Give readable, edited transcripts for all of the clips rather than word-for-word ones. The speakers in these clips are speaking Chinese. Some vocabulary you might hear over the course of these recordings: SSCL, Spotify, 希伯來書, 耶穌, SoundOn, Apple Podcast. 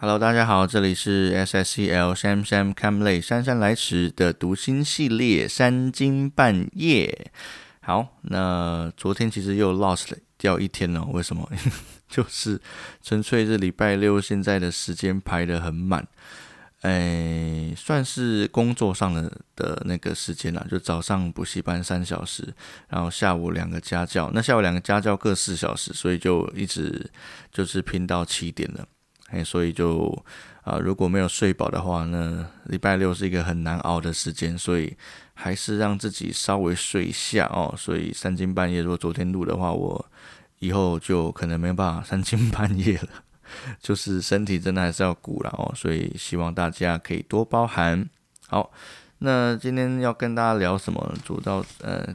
Hello， 大家好，这里是 SSCL 杉杉看累姗姗来迟的读心系列三更半夜。好，那昨天其实又 lost 掉一天了，为什么？就是纯粹是礼拜六现在的时间排得很满，算是工作上的那个时间啦，就早上补习班3小时，然后下午2个家教，那下午2个家教各4小时，所以就一直就是拼到7点了。所以就如果没有睡饱的话呢，礼拜六是一个很难熬的时间，所以还是让自己稍微睡一下哦。所以三更半夜，如果昨天录的话，我以后就可能没办法三更半夜了，就是身体真的还是要顾啦哦。所以希望大家可以多包涵。好，那今天要跟大家聊什么呢？主要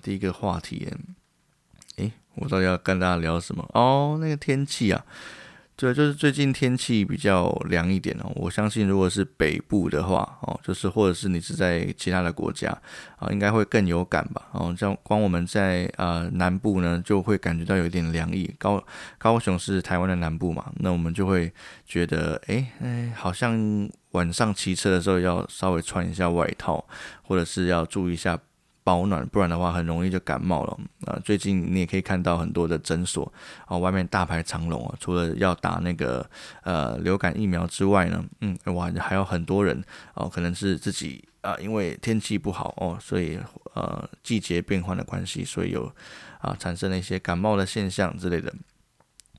第一个话题，我到底要跟大家聊什么？哦，那个天气啊。对，就是最近天气比较凉一点哦。我相信如果是北部的话哦，就是或者是你是在其他的国家啊，应该会更有感吧。哦，像光我们在南部呢，就会感觉到有一点凉意。高雄是台湾的南部嘛，那我们就会觉得，好像晚上骑车的时候要稍微穿一下外套，或者是要注意一下保暖，不然的话很容易就感冒了。最近你也可以看到很多的诊所外面大排长龙啊，除了要打那个流感疫苗之外呢，还有很多人可能是自己因为天气不好所以季节变换的关系，所以有产生了一些感冒的现象之类的。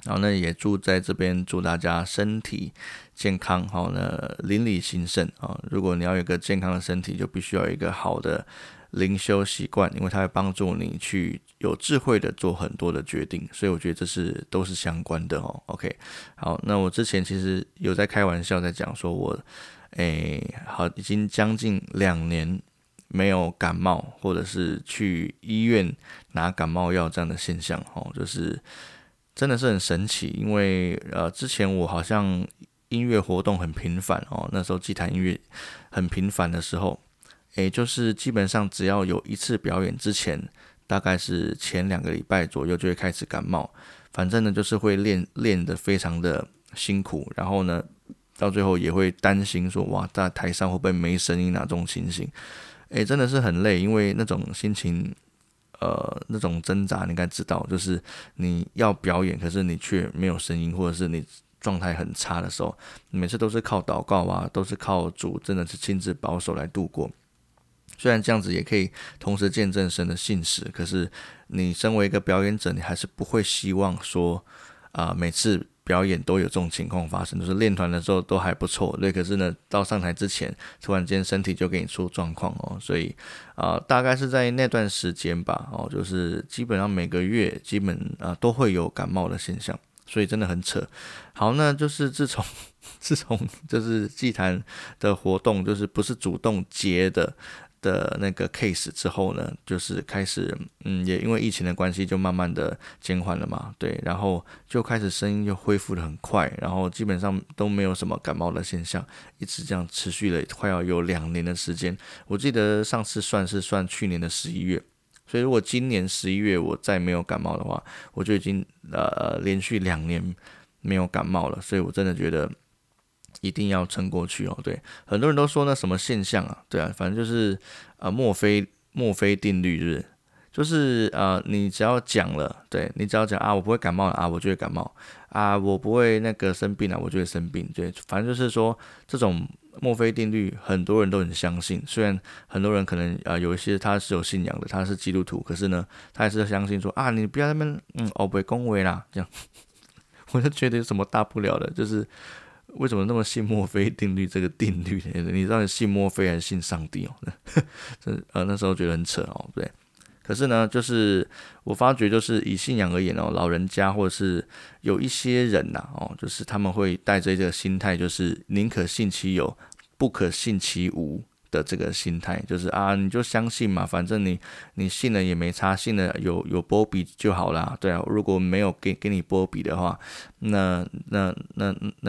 然后呢，也住在这边，祝大家身体健康，好呢，邻里兴盛啊。如果你要有一个健康的身体，就必须要有一个好的灵修习惯，因为它会帮助你去有智慧的做很多的决定，所以我觉得都是相关的哦。OK， 好，那我之前其实有在开玩笑在讲说我，已经将近2年没有感冒，或者是去医院拿感冒药这样的现象哦，就是真的是很神奇，因为之前我好像音乐活动很频繁哦，那时候祭坛音乐很频繁的时候，就是基本上只要有一次表演之前，大概是前2个礼拜左右就会开始感冒，反正呢就是会练得非常的辛苦，然后呢到最后也会担心说哇，在台上会不会没声音这种情形，真的是很累，因为那种心情。那种挣扎你应该知道，就是你要表演，可是你却没有声音，或者是你状态很差的时候，你每次都是靠祷告啊，都是靠主真的是亲自保守来度过。虽然这样子也可以同时见证神的信实，可是你身为一个表演者，你还是不会希望说每次表演都有这种情况发生，就是练团的时候都还不错，对，可是呢到上台之前突然间身体就给你出状况哦，所以大概是在那段时间吧哦，就是基本上每个月都会有感冒的现象，所以真的很扯。好，那就是自从就是祭坛的活动就是不是主动接的那个 case 之后呢，就是开始也因为疫情的关系就慢慢的减缓了嘛，对，然后就开始声音就恢复的很快，然后基本上都没有什么感冒的现象，一直这样持续了快要有2年的时间。我记得上次算去年的11月，所以如果今年11月我再没有感冒的话，我就已经连续2年没有感冒了，所以我真的觉得一定要撑过去哦，对，很多人都说那什么现象啊，对啊，反正就是墨菲定律，就是你只要讲了，对，你只要讲我不会感冒了我就会感冒我不会那个生病我就会生病，对，反正就是说这种墨菲定律很多人都很相信，虽然很多人可能有一些他是有信仰的，他是基督徒，可是呢他还是相信说你不要在那边不会恭维啦这样我就觉得有什么大不了的，就是为什么那么信墨菲定律这个定律？你到底信墨菲还是信上帝哦？那时候觉得很扯哦，对。可是呢，就是我发觉，就是以信仰而言哦，老人家或者是有一些人就是他们会带着这个心态，就是宁可信其有，不可信其无的这个心态，就是你就相信嘛，反正你信了也没差，信了有波比就好啦，对啊，如果没有给你波比的话，那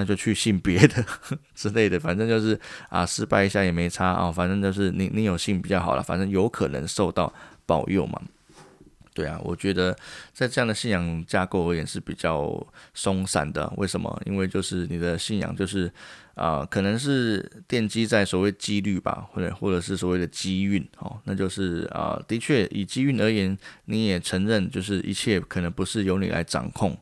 就去信别的之类的，反正就是失败一下也没差反正就是你有信比较好啦，反正有可能受到保佑嘛。对啊，我觉得在这样的信仰架构而言是比较松散的。为什么？因为就是你的信仰就是可能是奠基在所谓几率吧，或者是所谓的机运哦，那就是的确以机运而言，你也承认就是一切可能不是由你来掌控。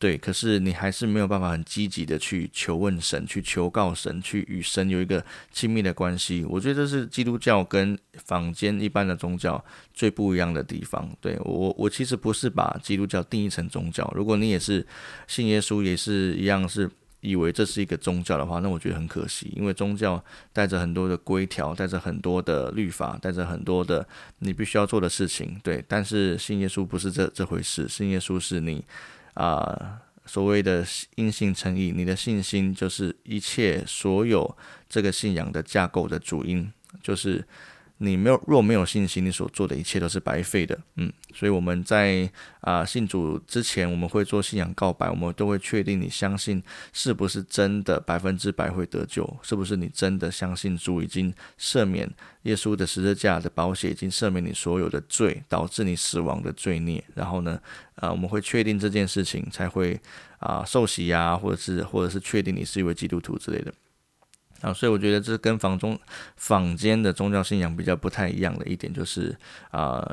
对，可是你还是没有办法很积极的去求问神，去求告神，去与神有一个亲密的关系。我觉得这是基督教跟坊间一般的宗教最不一样的地方。对，我其实不是把基督教定义成宗教，如果你也是信耶稣，也是一样是以为这是一个宗教的话，那我觉得很可惜，因为宗教带着很多的规条，带着很多的律法，带着很多的你必须要做的事情。对，但是信耶稣不是这回事，信耶稣是你所谓的因信称义，你的信心就是一切所有这个信仰的架构的主因，就是你若没有信心，你所做的一切都是白费的。所以我们在信主之前，我们会做信仰告白，我们都会确定你相信是不是真的100%会得救，是不是你真的相信主已经赦免，耶稣的十字架的宝血已经赦免你所有的罪，导致你死亡的罪孽。然后呢，我们会确定这件事情，才会受洗啊，或者是确定你是一位基督徒之类的。所以我觉得这跟坊间的宗教信仰比较不太一样的一点，就是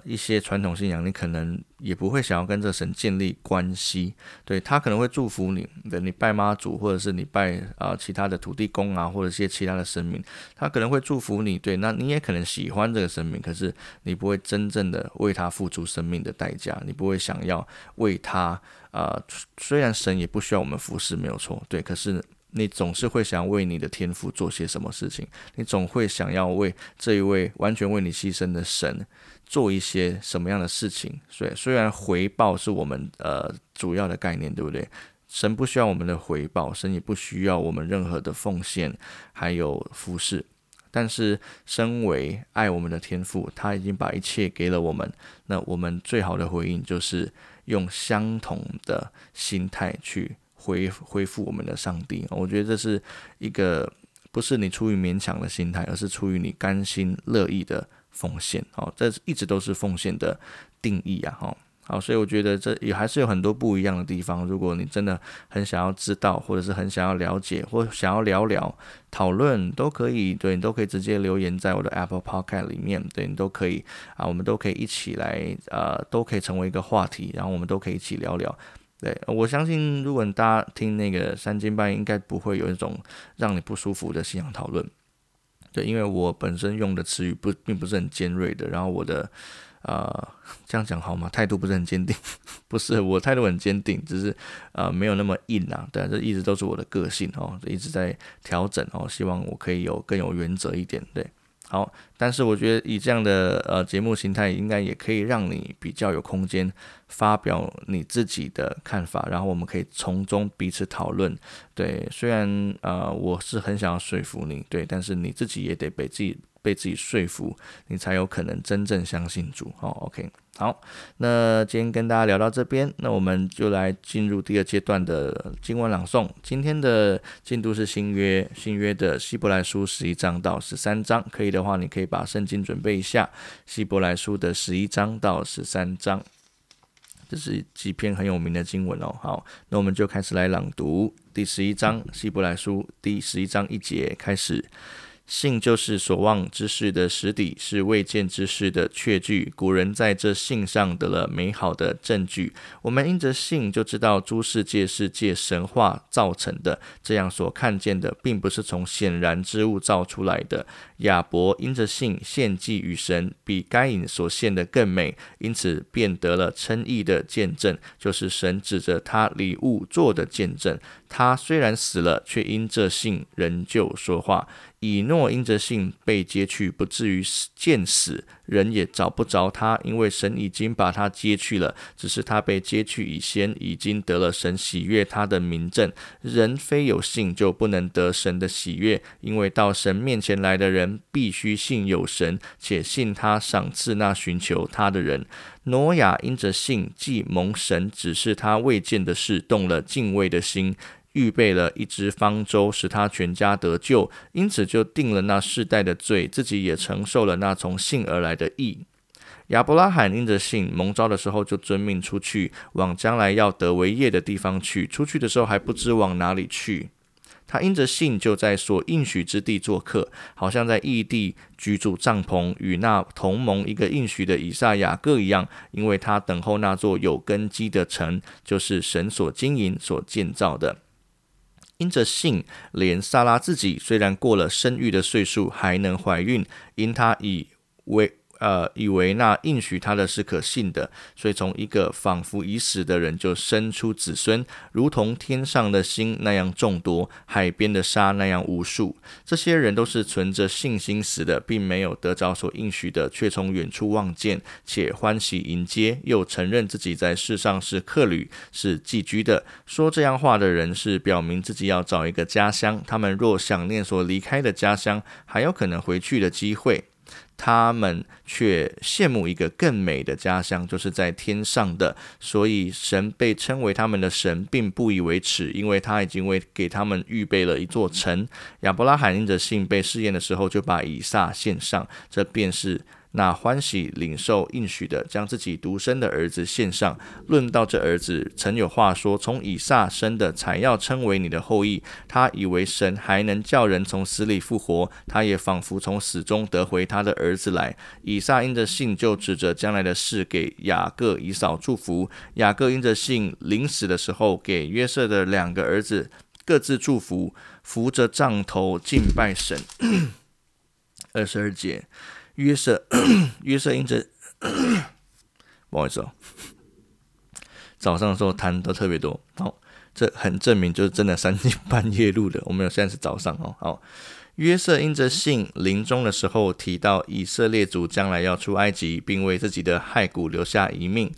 一些传统信仰你可能也不会想要跟这神建立关系。对，他可能会祝福你，你拜妈祖，或者是你拜其他的土地公啊，或者一些其他的神明，他可能会祝福你。对，那你也可能喜欢这个神明，可是你不会真正的为他付出生命的代价，你不会想要为他虽然神也不需要我们服侍，没有错，对，可是你总是会想为你的天父做些什么事情，你总会想要为这一位完全为你牺牲的神做一些什么样的事情。所以虽然回报是我们主要的概念，对不对？神不需要我们的回报，神也不需要我们任何的奉献还有服侍，但是身为爱我们的天父，他已经把一切给了我们，那我们最好的回应就是用相同的心态去恢复我们的上帝。我觉得这是一个不是你出于勉强的心态，而是出于你甘心乐意的奉献。这一直都是奉献的定义啊。好，所以我觉得这也还是有很多不一样的地方。如果你真的很想要知道，或者是很想要了解，或想要聊聊讨论都可以。对，你都可以直接留言在我的 Apple Podcast 里面。对，你都可以我们都可以一起来都可以成为一个话题，然后我们都可以一起聊聊。对，我相信如果大家听那个三更半夜，应该不会有一种让你不舒服的信仰讨论。对，因为我本身用的词语并不是很尖锐的，然后我的这样讲好吗？态度不是很坚定。不是，我态度很坚定，只是没有那么硬啊。对啊，这一直都是我的个性哦，一直在调整哦，希望我可以更有原则一点。对。好，但是我觉得以这样的节目形态，应该也可以让你比较有空间发表你自己的看法，然后我们可以从中彼此讨论。对，虽然我是很想要说服你，对，但是你自己也得被自己说服，你才有可能真正相信主。OK， 好，那今天跟大家聊到这边，那我们就来进入第二阶段的经文朗诵。今天的进度是新约的希伯来书11章到13章，可以的话你可以把圣经准备一下，希伯来书的11章到13章，这是几篇很有名的经文哦。好，那我们就开始来朗读第11章，希伯来书第11章1节开始。信就是所望之事的实底，是未见之事的确据。古人在这信上得了美好的证据。我们因着信就知道诸世界是借神话造成的，这样所看见的并不是从显然之物造出来的。亚伯因着信献祭与神，比该隐所献的更美，因此便得了称义的见证，就是神指着他礼物做的见证。他虽然死了，却因着信仍旧说话。以诺因着信被接去，不至于见死，人也找不着他，因为神已经把他接去了。只是他被接去以先，已经得了神喜悦他的明证。人非有信就不能得神的喜悦，因为到神面前来的人必须信有神，且信他赏赐那寻求他的人。挪亚因着信既蒙神指示他未见的事，动了敬畏的心，预备了一只方舟，使他全家得救，因此就定了那世代的罪，自己也承受了那从信而来的义。亚伯拉罕因着信蒙召的时候，就遵命出去，往将来要得为业的地方去。出去的时候还不知往哪里去。他因着信就在所应许之地做客，好像在异地居住帐篷，与那同盟一个应许的以撒雅各一样，因为他等候那座有根基的城，就是神所经营所建造的。因着信，连撒拉自己虽然过了生育的岁数，还能怀孕，因他以为那应许他的是可信的，所以从一个仿佛已死的人就生出子孙，如同天上的星那样众多，海边的沙那样无数。这些人都是存着信心死的，并没有得着所应许的，却从远处望见，且欢喜迎接，又承认自己在世上是客旅，是寄居的。说这样话的人是表明自己要找一个家乡，他们若想念所离开的家乡，还有可能回去的机会。他们却羡慕一个更美的家乡，就是在天上的，所以神被称为他们的神，并不以为耻，因为他已经为给他们预备了一座城。亚伯拉罕因着信被试验的时候，就把以撒献上，这便是那欢喜领受应许的，将自己独生的儿子献上。论到这儿子，曾有话说，从以撒生的才要称为你的后裔。他以为神还能叫人从死里复活，他也仿佛从死中得回他的儿子来。以撒因着信就指着将来的事给雅各以扫祝福，雅各因着信临死的时候给约瑟的两个儿子各自祝福，扶着杖头敬拜神。22节，约瑟因着不好意思哦，早上的时候痰都特别多，好，这很证明就是真的三更半夜录的，我们现在是早上哦。好，约瑟因着信临终的时候提到以色列族将来要出埃及，并为自己的骸骨留下遗命。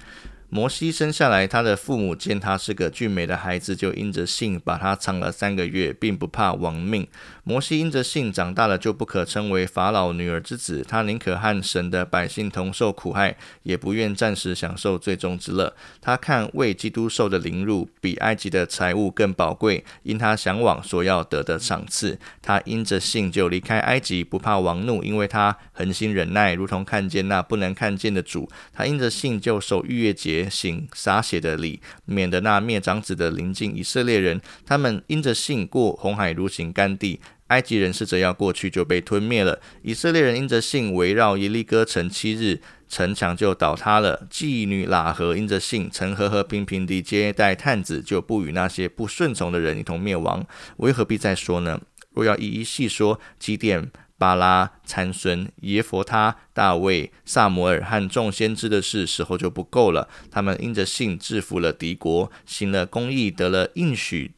摩西生下来，他的父母见他是个俊美的孩子，就因着信把他藏了3个月，并不怕亡命。摩西因着信长大了，就不可称为法老女儿之子，他宁可和神的百姓同受苦害，也不愿暂时享受最终之乐。他看为基督受的凌辱比埃及的财物更宝贵，因他向往所要得的赏赐。他因着信就离开埃及，不怕王怒，因为他恒心忍耐，如同看见那不能看见的主。他因着信就守逾越节，行洒血的礼，免得那灭长子的临近以色列人。他们因着信过红海如行干地，埃及人试着要过去就被吞灭了。以色列人因着信围绕耶利哥城7日，城墙就倒塌了。妓女喇合因着信，曾和和平平地接待探子，就不与那些不顺从的人一同灭亡。为何必再说呢？若要一一细说，基甸、巴拉、参孙、耶弗他、大卫、撒母耳和众先知的事，时候就不够了。他们因着信制服了敌国，行了公义，得了应许，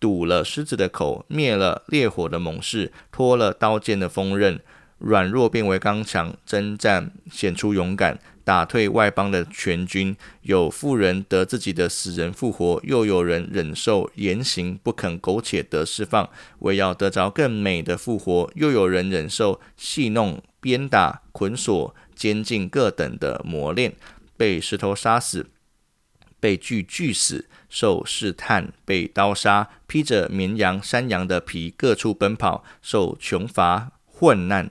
堵了狮子的口，灭了烈火的猛士，脱了刀剑的锋刃，软弱变为刚强，征战显出勇敢，打退外邦的全军。有妇人得自己的死人复活，又有人忍受严刑不肯苟且得释放，为要得着更美的复活。又有人忍受戏弄、鞭打、捆锁、监禁各等的磨练，被石头杀死，被锯锯死，受试探，被刀杀，披着绵羊、山羊的皮各处奔跑，受穷乏、患难、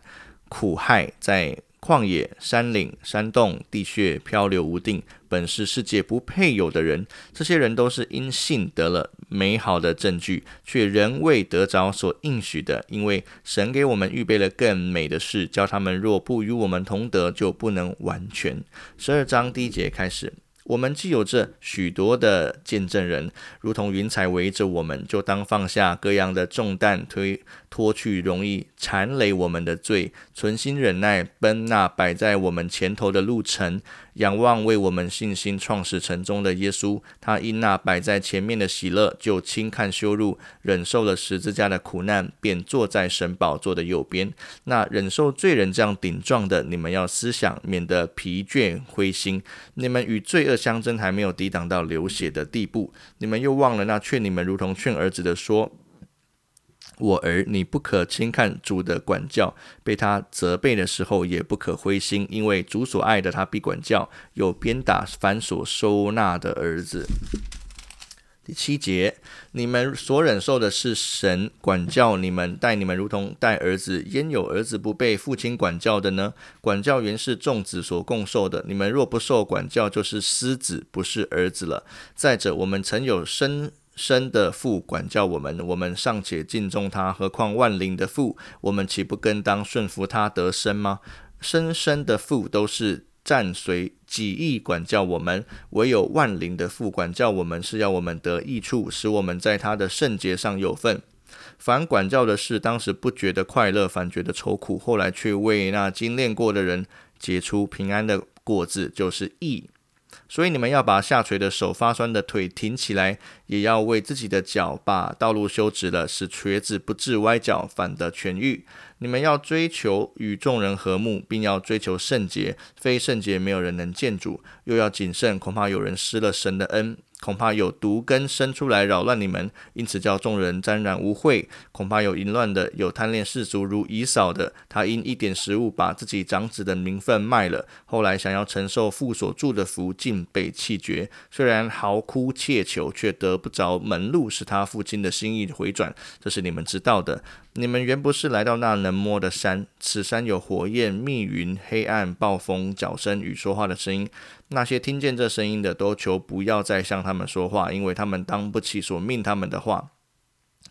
苦害，在旷野、山岭、山洞、地穴漂流无定，本是世界不配有的人。这些人都是因信得了美好的证据，却仍未得着所应许的，因为神给我们预备了更美的事，叫他们若不与我们同得，就不能完全。12章第1节开始，我们既有这许多的见证人，如同云彩围着我们，就当放下各样的重担，脱去容易缠累我们的罪，存心忍耐，奔那摆在我们前头的路程。仰望为我们信心创始成终的耶稣，他因那摆在前面的喜乐，就轻看羞辱，忍受了十字架的苦难，便坐在神宝座的右边。那忍受罪人这样顶撞的，你们要思想，免得疲倦灰心。你们与罪恶相争，还没有抵挡到流血的地步。你们又忘了那劝你们如同劝儿子的说，我儿，你不可轻看主的管教，被他责备的时候也不可灰心，因为主所爱的他必管教，有鞭打凡所收纳的儿子。7节，你们所忍受的是神管教你们，待你们如同待儿子，焉有儿子不被父亲管教的呢？管教原是众子所共受的，你们若不受管教，就是私子，不是儿子了。再者，我们曾有生的父管教我们，我们尚且敬重他，何况万灵的父？我们岂不更当顺服他得生吗？生生的父都是暂随己意管教我们，唯有万灵的父管教我们，是要我们得益处，使我们在他的圣洁上有份。凡管教的事，当时不觉得快乐，反觉得愁苦，后来却为那经练过的人结出平安的果子，就是义。所以你们要把下垂的手、发酸的腿挺起来，也要为自己的脚把道路修直了，使瘸子不致歪脚，反得痊愈。你们要追求与众人和睦，并要追求圣洁，非圣洁没有人能见主。又要谨慎，恐怕有人失了神的恩，恐怕有毒根生出来扰乱你们，因此叫众人沾染污秽。恐怕有淫乱的，有贪恋世俗如以扫的，他因一点食物把自己长子的名分卖了，后来想要承受父所祝的福，竟被弃绝。虽然嚎哭切求，却得不着门路，使他父亲的心意回转，这是你们知道的。你们原不是来到那能摸的山，此山有火焰、密云、黑暗、暴风、脚声与说话的声音。那些听见这声音的，都求不要再向他们说话，因为他们当不起所命他们的话。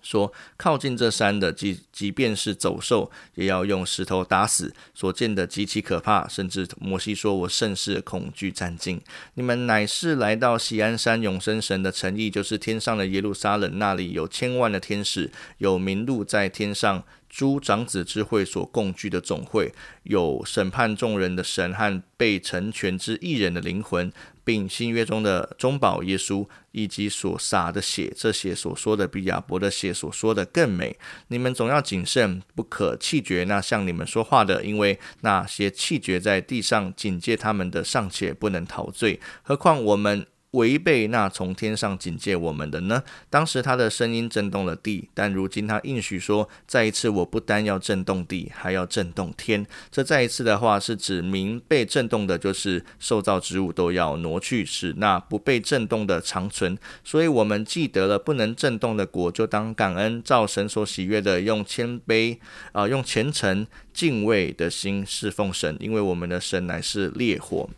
说靠近这山的，即便是走兽，也要用石头打死。所见的极其可怕，甚至摩西说：“我甚是恐惧战惊。”你们乃是来到锡安山永生神的城邑，就是天上的耶路撒冷，那里有1000万的天使，有名录在天上诸长子之会所共聚的总会，有审判众人的神和被成全之义人的灵魂，并新约中的中保耶稣，以及所洒的血，这血所说的比亚伯的血所说的更美。你们总要谨慎，不可弃绝那向你们说话的，因为那些弃绝在地上警戒他们的，尚且不能逃罪，何况我们违背那从天上警戒我们的呢？当时他的声音震动了地，但如今他应许说，再一次我不单要震动地，还要震动天。这再一次的话，是指明被震动的，就是受造之物都要挪去，使那不被震动的长存。所以我们既得了不能震动的国，就当感恩，照神所喜悦的，用谦卑用虔诚敬畏的心侍奉神，因为我们的神乃是烈火。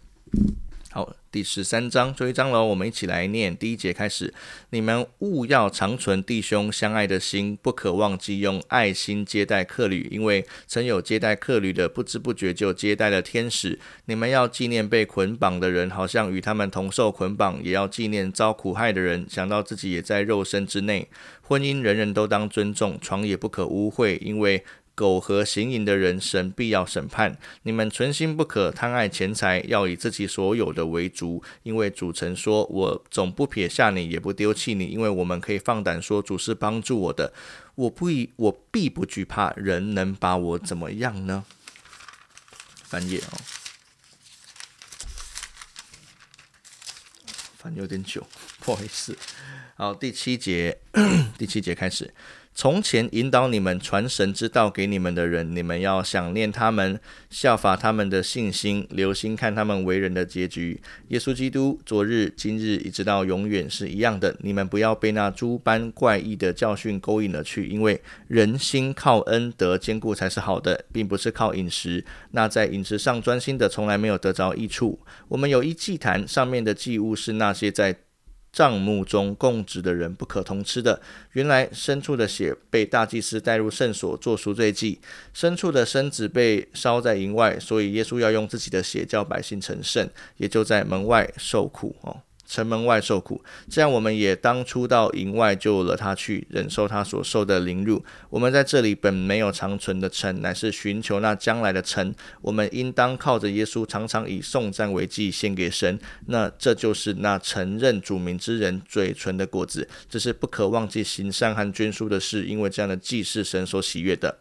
好，第13章，最后一章了，我们一起来念第1节开始。你们务要长存弟兄相爱的心，不可忘记用爱心接待客旅，因为曾有接待客旅的，不知不觉就接待了天使。你们要纪念被捆绑的人，好像与他们同受捆绑，也要纪念遭苦害的人，想到自己也在肉身之内。婚姻人人都当尊重，床也不可污秽，因为苟合行淫的人，神必要审判。你们存心不可贪爱钱财，要以自己所有的为足，因为主曾说，我总不撇下你，也不丢弃你，因为我们可以放胆说，主是帮助我的，我必不惧怕，人能把我怎么样呢？翻页哦，翻有点久，不好意思。好，第七节开始。从前引导你们传神之道给你们的人，你们要想念他们，效法他们的信心，留心看他们为人的结局。耶稣基督昨日、今日一直到永远是一样的，你们不要被那诸般怪异的教训勾引了去，因为人心靠恩德坚固才是好的，并不是靠饮食。那在饮食上专心的，从来没有得着益处。我们有一祭坛，上面的祭物是那些在帐幕中供职的人不可同吃的。原来牲畜的血被大祭司带入圣所做赎罪祭，牲畜的身子被烧在营外，所以耶稣要用自己的血叫百姓成圣，也就在门外受苦城门外受苦。这样我们也当初到营外就了他去，忍受他所受的凌辱。我们在这里本没有长存的城，乃是寻求那将来的城。我们应当靠着耶稣，常常以颂赞为祭献给神。那这就是那承认主名之人嘴唇的果子。只是不可忘记行善和捐书的事，因为这样的祭是神所喜悦的。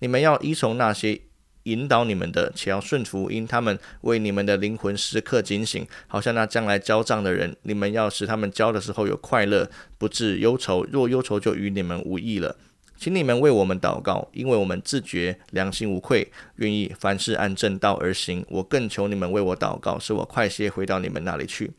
你们要依从那些引导你们的，且要顺服，因他们为你们的灵魂时刻警醒，好像那将来交账的人。你们要使他们交的时候有快乐，不致忧愁，若忧愁就与你们无益了。请你们为我们祷告，因为我们自觉良心无愧，愿意凡事按正道而行。我更求你们为我祷告，使我快些回到你们那里去。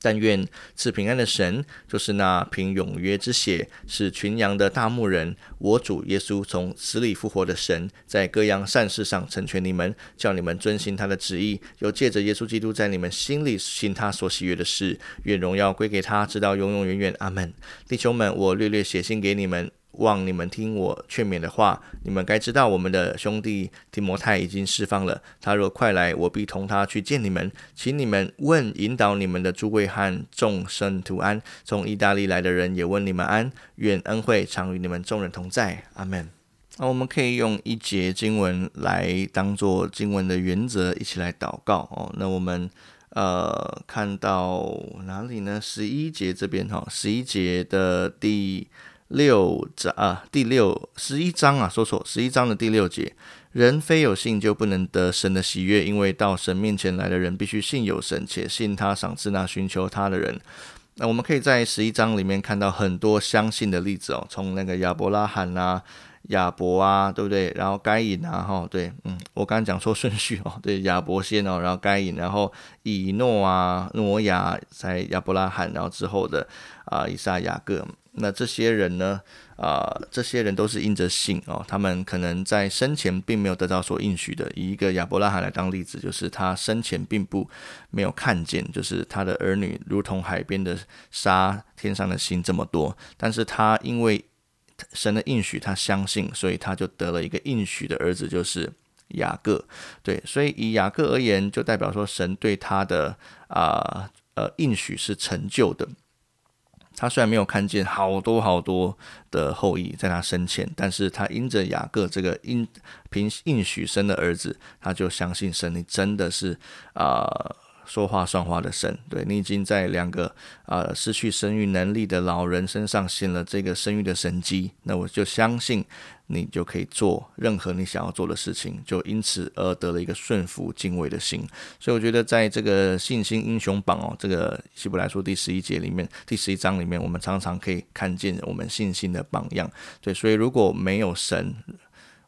但愿赐平安的神，就是那凭永约之血使群羊的大牧人，我主耶稣从死里复活的神，在各样善事上成全你们，叫你们遵行他的旨意，又借着耶稣基督在你们心里行他所喜悦的事。愿荣耀归给他，直到永永远远。阿们。弟兄们，我略略写信给你们，望你们听我劝勉的话。你们该知道，我们的兄弟提摩太已经释放了，他若快来，我必同他去见你们。请你们问引导你们的诸位和众圣徒安。从意大利来的人也问你们安。愿恩惠常与你们众人同在。阿们。我们可以用一节经文来当作经文的原则，一起来祷告。那我们看到哪里呢？11节这边，11节的11章的第6节，人非有信就不能得神的喜悦，因为到神面前来的人必须信有神，且信他赏赐那寻求他的人。那我们可以在11章里面看到很多相信的例子哦，从那个亚伯拉罕啊、亚伯啊，对不对？然后该隐啊，对，我刚刚讲错顺序哦，对，亚伯先哦，然后该隐，然后以诺啊、挪亚，才亚伯拉罕，然后之后的以撒、雅各。那这些人呢？这些人都是因着信哦，他们可能在生前并没有得到所应许的。以一个亚伯拉罕来当例子，就是他生前并没有看见，就是他的儿女如同海边的沙、天上的星这么多，但是他因为神的应许，他相信，所以他就得了一个应许的儿子，就是雅各。对，所以以雅各而言，就代表说神对他的应许是成就的。他虽然没有看见好多好多的后裔在他身前，但是他因着雅各这个凭应许生的儿子，他就相信神，你真的是说话算话的神，对，你已经在两个失去生育能力的老人身上行了这个生育的神迹，那我就相信你就可以做任何你想要做的事情，就因此而得了一个顺服敬畏的心。所以我觉得在这个信心英雄榜这个希伯来书第11章里面，我们常常可以看见我们信心的榜样。对，所以如果没有神，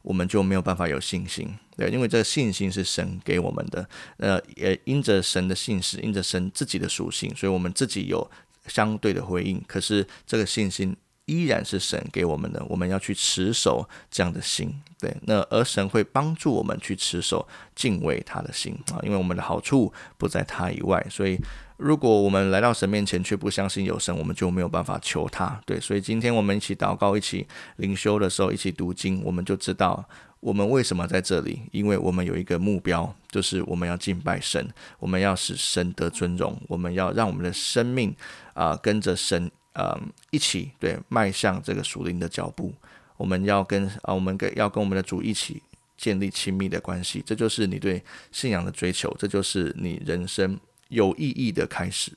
我们就没有办法有信心，对，因为这个信心是神给我们的，也因着神的信实，因着神自己的属性，所以我们自己有相对的回应，可是这个信心依然是神给我们的，我们要去持守这样的心，对，那而神会帮助我们去持守敬畏他的心，因为我们的好处不在他以外，所以如果我们来到神面前却不相信有神，我们就没有办法求他，对，所以今天我们一起祷告，一起灵修的时候，一起读经，我们就知道我们为什么在这里，因为我们有一个目标，就是我们要敬拜神，我们要使神得尊荣，我们要让我们的生命跟着神一起，对，迈向这个属灵的脚步，我们要跟我们的主一起建立亲密的关系，这就是你对信仰的追求，这就是你人生有意义的开始。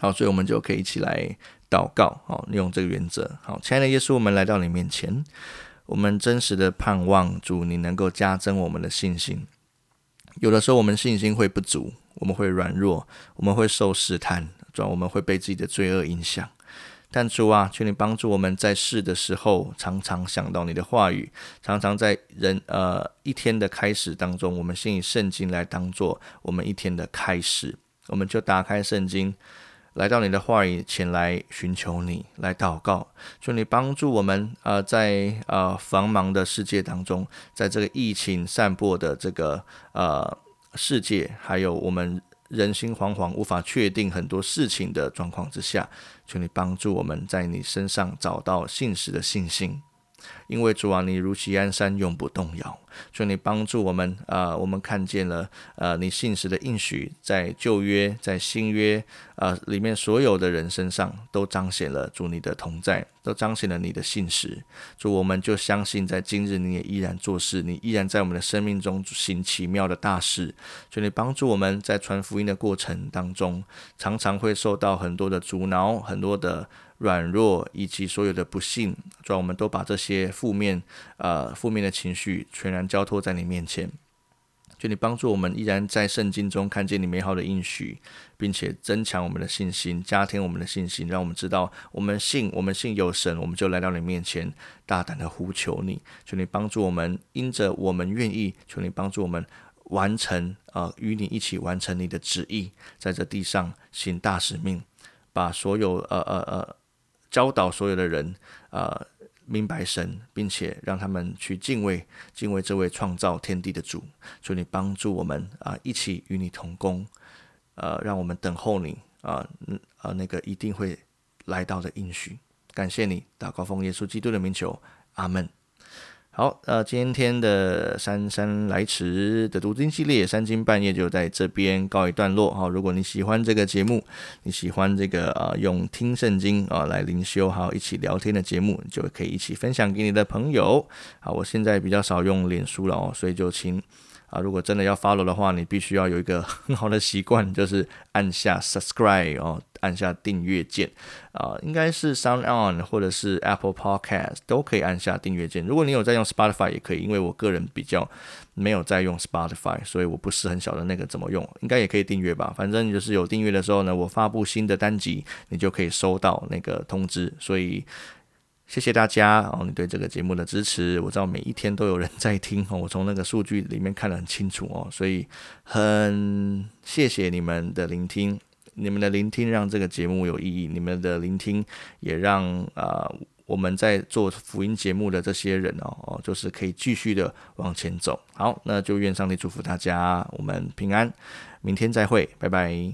好，所以我们就可以一起来祷告，好，用这个原则。好，亲爱的耶稣，我们来到你面前，我们真实的盼望主你能够加增我们的信心。有的时候我们信心会不足，我们会软弱，我们会受试探，我们会被自己的罪恶影响，但主啊，求你帮助我们在试的时候常常想到你的话语，常常在一天的开始当中，我们先以圣经来当作我们一天的开始，我们就打开圣经，来到你的话语前来寻求你，来祷告，求你帮助我们在繁忙的世界当中，在这个疫情散播的这个世界，还有我们人心惶惶无法确定很多事情的状况之下，求你帮助我们在你身上找到信实的信心，因为主啊，你如锡安山永不动摇，求你帮助我们我们看见了你信实的应许在旧约在新约里面所有的人身上都彰显了主你的同在，都彰显了你的信实。主，我们就相信在今日你也依然做事，你依然在我们的生命中行奇妙的大事，求你帮助我们在传福音的过程当中，常常会受到很多的阻挠，很多的软弱以及所有的不幸，主要我们都把这些负面的情绪全然交托在你面前，求你帮助我们依然在圣经中看见你美好的应许，并且增强我们的信心，加添我们的信心，让我们知道我们信有神，我们就来到你面前大胆的呼求你，求你帮助我们，因着我们愿意，求你帮助我们完成与你一起完成你的旨意，在这地上行大使命，把所有教导所有的人明白神，并且让他们去敬畏这位创造天地的主。求你帮助我们一起与你同工，让我们等候你那个一定会来到的应许。感谢你，祷告奉耶稣基督的名求，阿们。好，今天的姍姍来迟的读经系列三更半夜就在这边告一段落。如果你喜欢这个节目，你喜欢这个用听圣经来灵修还有一起聊天的节目，就可以一起分享给你的朋友。好，我现在比较少用脸书了所以就请如果真的要 follow 的话，你必须要有一个很好的习惯，就是按下 subscribe 按下订阅键应该是 SoundOn 或者是 Apple Podcast 都可以按下订阅键。如果你有在用 Spotify 也可以，因为我个人比较没有在用 Spotify， 所以我不是很晓得那个怎么用，应该也可以订阅吧。反正就是有订阅的时候呢，我发布新的单集，你就可以收到那个通知。所以谢谢大家你对这个节目的支持。我知道每一天都有人在听我从那个数据里面看得很清楚所以很谢谢你们的聆听。你们的聆听让这个节目有意义，你们的聆听也让我们在做福音节目的这些人就是可以继续的往前走。好，那就愿上帝祝福大家，我们平安，明天再会，拜拜。